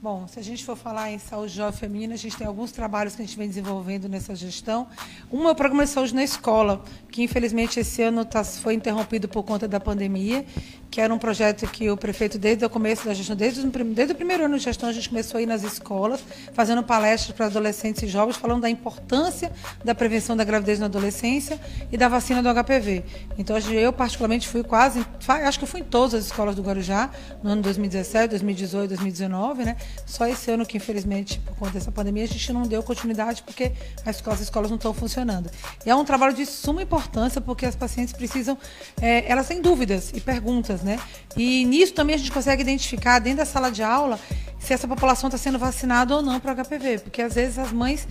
Bom, se a gente for falar em saúde jovem feminina, a gente tem alguns trabalhos que a gente vem desenvolvendo nessa gestão. Um é o programa de saúde na escola, que infelizmente esse ano foi interrompido por conta da pandemia, que era um projeto que o prefeito, desde o começo da gestão, desde o primeiro ano de gestão, a gente começou a ir nas escolas, fazendo palestras para adolescentes e jovens, falando da importância da prevenção da gravidez na adolescência e da vacina do HPV. Então, eu particularmente fui quase, acho que eu fui em todas as escolas do Guarujá, no ano 2017, 2018, 2019, né? Só esse ano que, infelizmente, por conta dessa pandemia, a gente não deu continuidade porque as escolas não estão funcionando. E é um trabalho de suma importância, porque as pacientes precisam, elas têm dúvidas e perguntas, né? E nisso também a gente consegue identificar dentro da sala de aula se essa população está sendo vacinada ou não para o HPV, porque às vezes as mães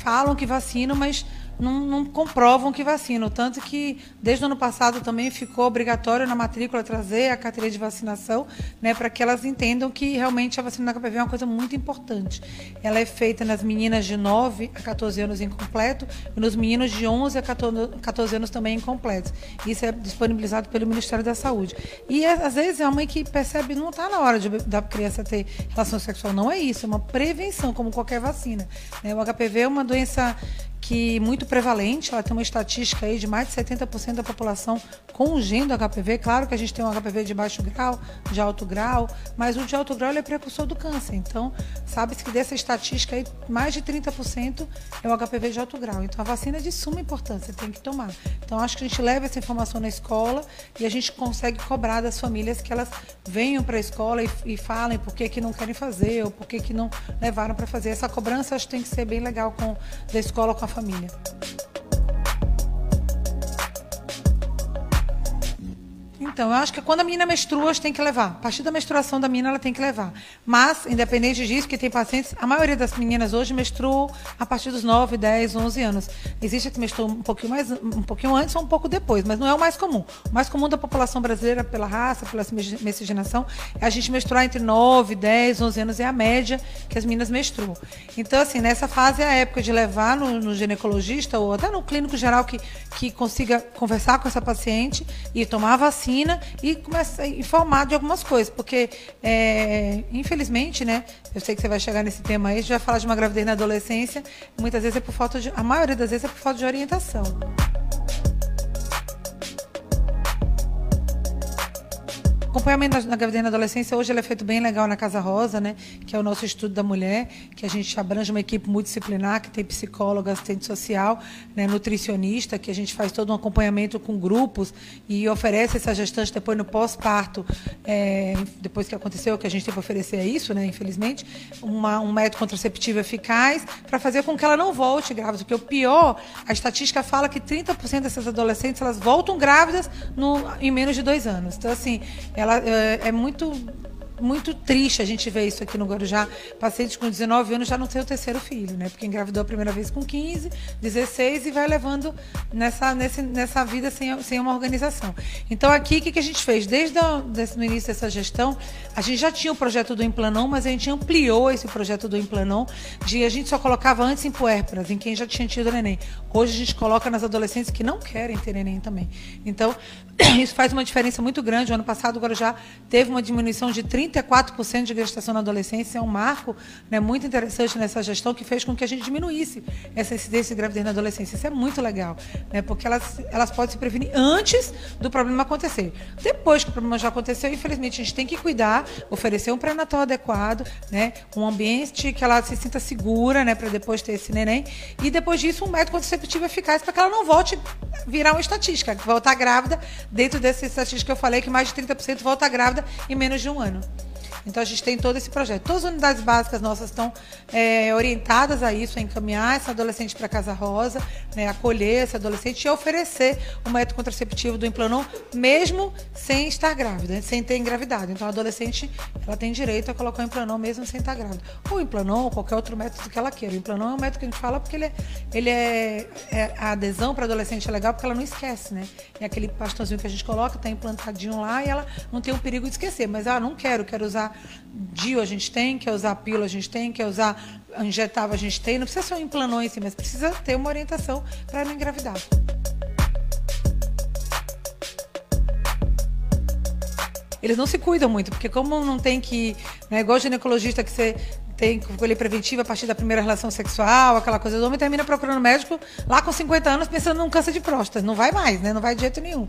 falam que vacinam, mas não comprovam que vacinam, tanto que desde o ano passado também ficou obrigatório na matrícula trazer a carteirinha de vacinação, né, para que elas entendam que realmente a vacina do HPV é uma coisa muito importante. Ela é feita nas meninas de 9 a 14 anos incompleto e nos meninos de 11 a 14 anos também incompletos. Isso é disponibilizado pelo Ministério da Saúde. E às vezes é uma mãe que percebe, não está na hora da criança ter relação sexual, não é isso, é uma prevenção como qualquer vacina, né? O HPV é uma doença que muito prevalente, ela tem uma estatística aí de mais de 70% da população com o gene do HPV. Claro que a gente tem um HPV de baixo grau, de alto grau, mas o de alto grau ele é precursor do câncer. Então, sabe-se que dessa estatística aí, mais de 30% é o HPV de alto grau. Então, a vacina é de suma importância, tem que tomar. Então, acho que a gente leva essa informação na escola e a gente consegue cobrar das famílias que elas venham para a escola e falem por que não querem fazer ou por que não levaram para fazer. Essa cobrança, acho que tem que ser bem legal da escola com a família. Então, eu acho que quando a menina menstrua, tem que levar. A partir da menstruação da menina, ela tem que levar. Mas, independente disso, que tem pacientes, a maioria das meninas hoje menstruam a partir dos 9, 10, 11 anos. Existe a que menstrua um pouquinho antes ou um pouco depois, mas não é o mais comum. O mais comum da população brasileira, pela raça, pela miscigenação, é a gente menstruar entre 9, 10, 11 anos, é a média que as meninas menstruam. Então, assim, nessa fase é a época de levar no ginecologista ou até no clínico geral que consiga conversar com essa paciente e tomar a vacina e começa a informar de algumas coisas, porque, infelizmente, né, eu sei que você vai chegar nesse tema aí, a gente vai falar de uma gravidez na adolescência, muitas vezes a maioria das vezes é por falta de orientação. O acompanhamento da gravidez na adolescência hoje ele é feito bem legal na Casa Rosa, né? Que é o nosso estudo da mulher, que a gente abrange uma equipe multidisciplinar, que tem psicóloga, assistente social, né, nutricionista, que a gente faz todo um acompanhamento com grupos e oferece essa gestante depois no pós-parto, depois que aconteceu, que a gente tem para oferecer é isso, né? Infelizmente, um método contraceptivo eficaz para fazer com que ela não volte grávida, porque o pior, a estatística fala que 30% dessas adolescentes elas voltam grávidas em menos de 2 anos. Então, assim, ela é muito triste a gente ver isso aqui no Guarujá. Pacientes com 19 anos já não tem o terceiro filho, né? Porque engravidou a primeira vez com 15, 16 e vai levando nessa vida sem uma organização. Então, aqui, o que a gente fez? Desde o início dessa gestão, a gente já tinha o projeto do Implanon, mas a gente ampliou esse projeto do Implanon. A gente só colocava antes em puérperas, em quem já tinha tido neném. Hoje, a gente coloca nas adolescentes que não querem ter neném também. Então, isso faz uma diferença muito grande. O ano passado, o Guarujá teve uma diminuição de 34% de gestação na adolescência. É um marco, né, muito interessante nessa gestão, que fez com que a gente diminuísse essa incidência de gravidez na adolescência. Isso é muito legal, né, porque elas podem se prevenir antes do problema acontecer. Depois que o problema já aconteceu, infelizmente, a gente tem que cuidar, oferecer um pré-natal adequado, né, um ambiente que ela se sinta segura, né, para depois ter esse neném. E depois disso, um método contraceptivo eficaz para que ela não volte a virar uma estatística, voltar grávida dentro dessa estatística que eu falei, que mais de 30% volta grávida em menos de 1 ano. Então, a gente tem todo esse projeto. Todas as unidades básicas nossas estão orientadas a isso, a encaminhar essa adolescente para a Casa Rosa, né, acolher essa adolescente e oferecer o método contraceptivo do Implanon, mesmo sem estar grávida, sem ter engravidado. Então, a adolescente ela tem direito a colocar o Implanon mesmo sem estar grávida. Ou o Implanon, ou qualquer outro método que ela queira. O Implanon é um método que a gente fala porque a adesão para adolescente é legal porque ela não esquece, né? É aquele bastãozinho que a gente coloca, está implantadinho lá e ela não tem o perigo de esquecer. Mas, não quero usar DIU, a gente tem, quer usar pílula, a gente tem, quer usar injetável, a gente tem. Não precisa ser um Implanon em si, mas precisa ter uma orientação para não engravidar. eles não se cuidam muito, porque como não tem que... Né, igual ginecologista que você tem colher preventiva a partir da primeira relação sexual, aquela coisa do homem, termina procurando médico lá com 50 anos pensando num câncer de próstata. Não vai mais, né? Não vai de jeito nenhum.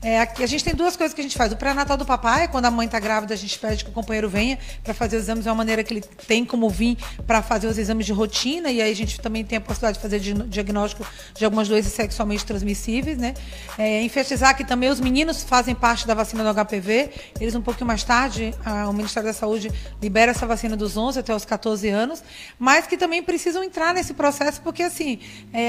É, aqui, a gente tem duas coisas que a gente faz. O pré-natal do papai, quando a mãe está grávida, a gente pede que o companheiro venha para fazer os exames. É uma maneira que ele tem como vir para fazer os exames de rotina, e aí a gente também tem a possibilidade de fazer diagnóstico de algumas doenças sexualmente transmissíveis, né? É, enfatizar que também os meninos fazem parte da vacina do HPV. Eles um pouquinho mais tarde, o Ministério da Saúde libera essa vacina dos 11 até os 14 anos, mas que também precisam entrar nesse processo, porque assim,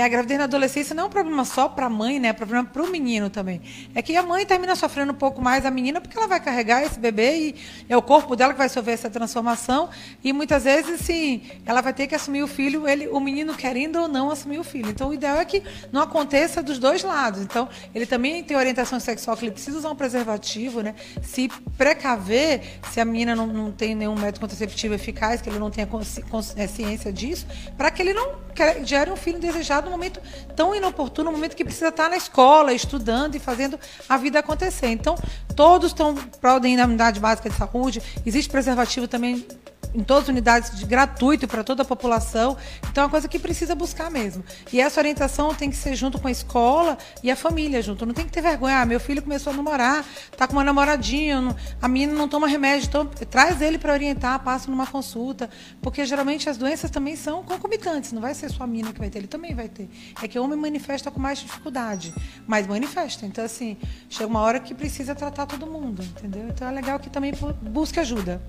a gravidez na adolescência não é um problema só para a mãe, né? É um problema para o menino também. É que a mãe termina sofrendo um pouco mais, a menina, porque ela vai carregar esse bebê e é o corpo dela que vai sofrer essa transformação, e muitas vezes, sim, ela vai ter que assumir o filho, o menino querendo ou não assumir o filho. Então, o ideal é que não aconteça dos dois lados. Então, ele também tem orientação sexual, que ele precisa usar um preservativo, né? Se precaver, se a menina não tem nenhum método contraceptivo eficaz, que ele não tenha consciência disso, para que ele não gere um filho indesejado num momento tão inoportuno, num momento que precisa estar na escola, estudando e fazendo a vida acontecer. Então, todos estão podem ir na unidade básica de saúde, existe preservativo também em todas as unidades, gratuito para toda a população. Então, é uma coisa que precisa buscar mesmo. E essa orientação tem que ser junto com a escola e a família junto. Não tem que ter vergonha. Ah, meu filho começou a namorar, está com uma namoradinha, a menina não toma remédio, então traz ele para orientar, passa numa consulta, porque geralmente as doenças também são concomitantes. Não vai ser só a menina que vai ter, ele também vai ter. É que o homem manifesta com mais dificuldade, mas manifesta. Então, assim, chega uma hora que precisa tratar todo mundo, entendeu? Então, é legal que também busque ajuda.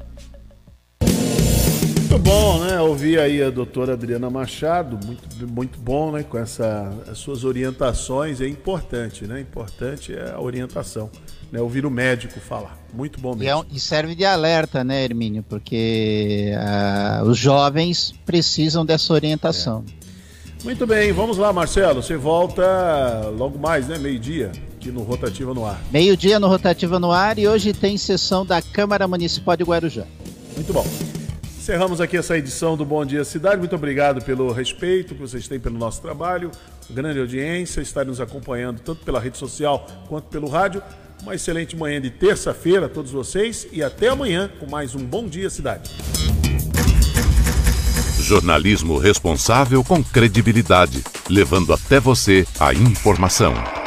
Muito bom, né? Ouvir aí a doutora Adriana Machado, muito bom, né? Com as suas orientações, é importante, né? Importante é a orientação, né? Ouvir o médico falar, muito bom mesmo. E serve de alerta, né, Hermínio? Porque os jovens precisam dessa orientação. É. Muito bem, vamos lá, Marcelo, você volta logo mais, né? Meio-dia. Aqui no Rotativa no Ar. Meio-dia no Rotativa no Ar, e hoje tem sessão da Câmara Municipal de Guarujá. Muito bom. Encerramos aqui essa edição do Bom Dia Cidade. Muito obrigado pelo respeito que vocês têm pelo nosso trabalho, grande audiência, estarem nos acompanhando tanto pela rede social quanto pelo rádio. Uma excelente manhã de terça-feira a todos vocês e até amanhã com mais um Bom Dia Cidade. Jornalismo responsável com credibilidade, levando até você a informação.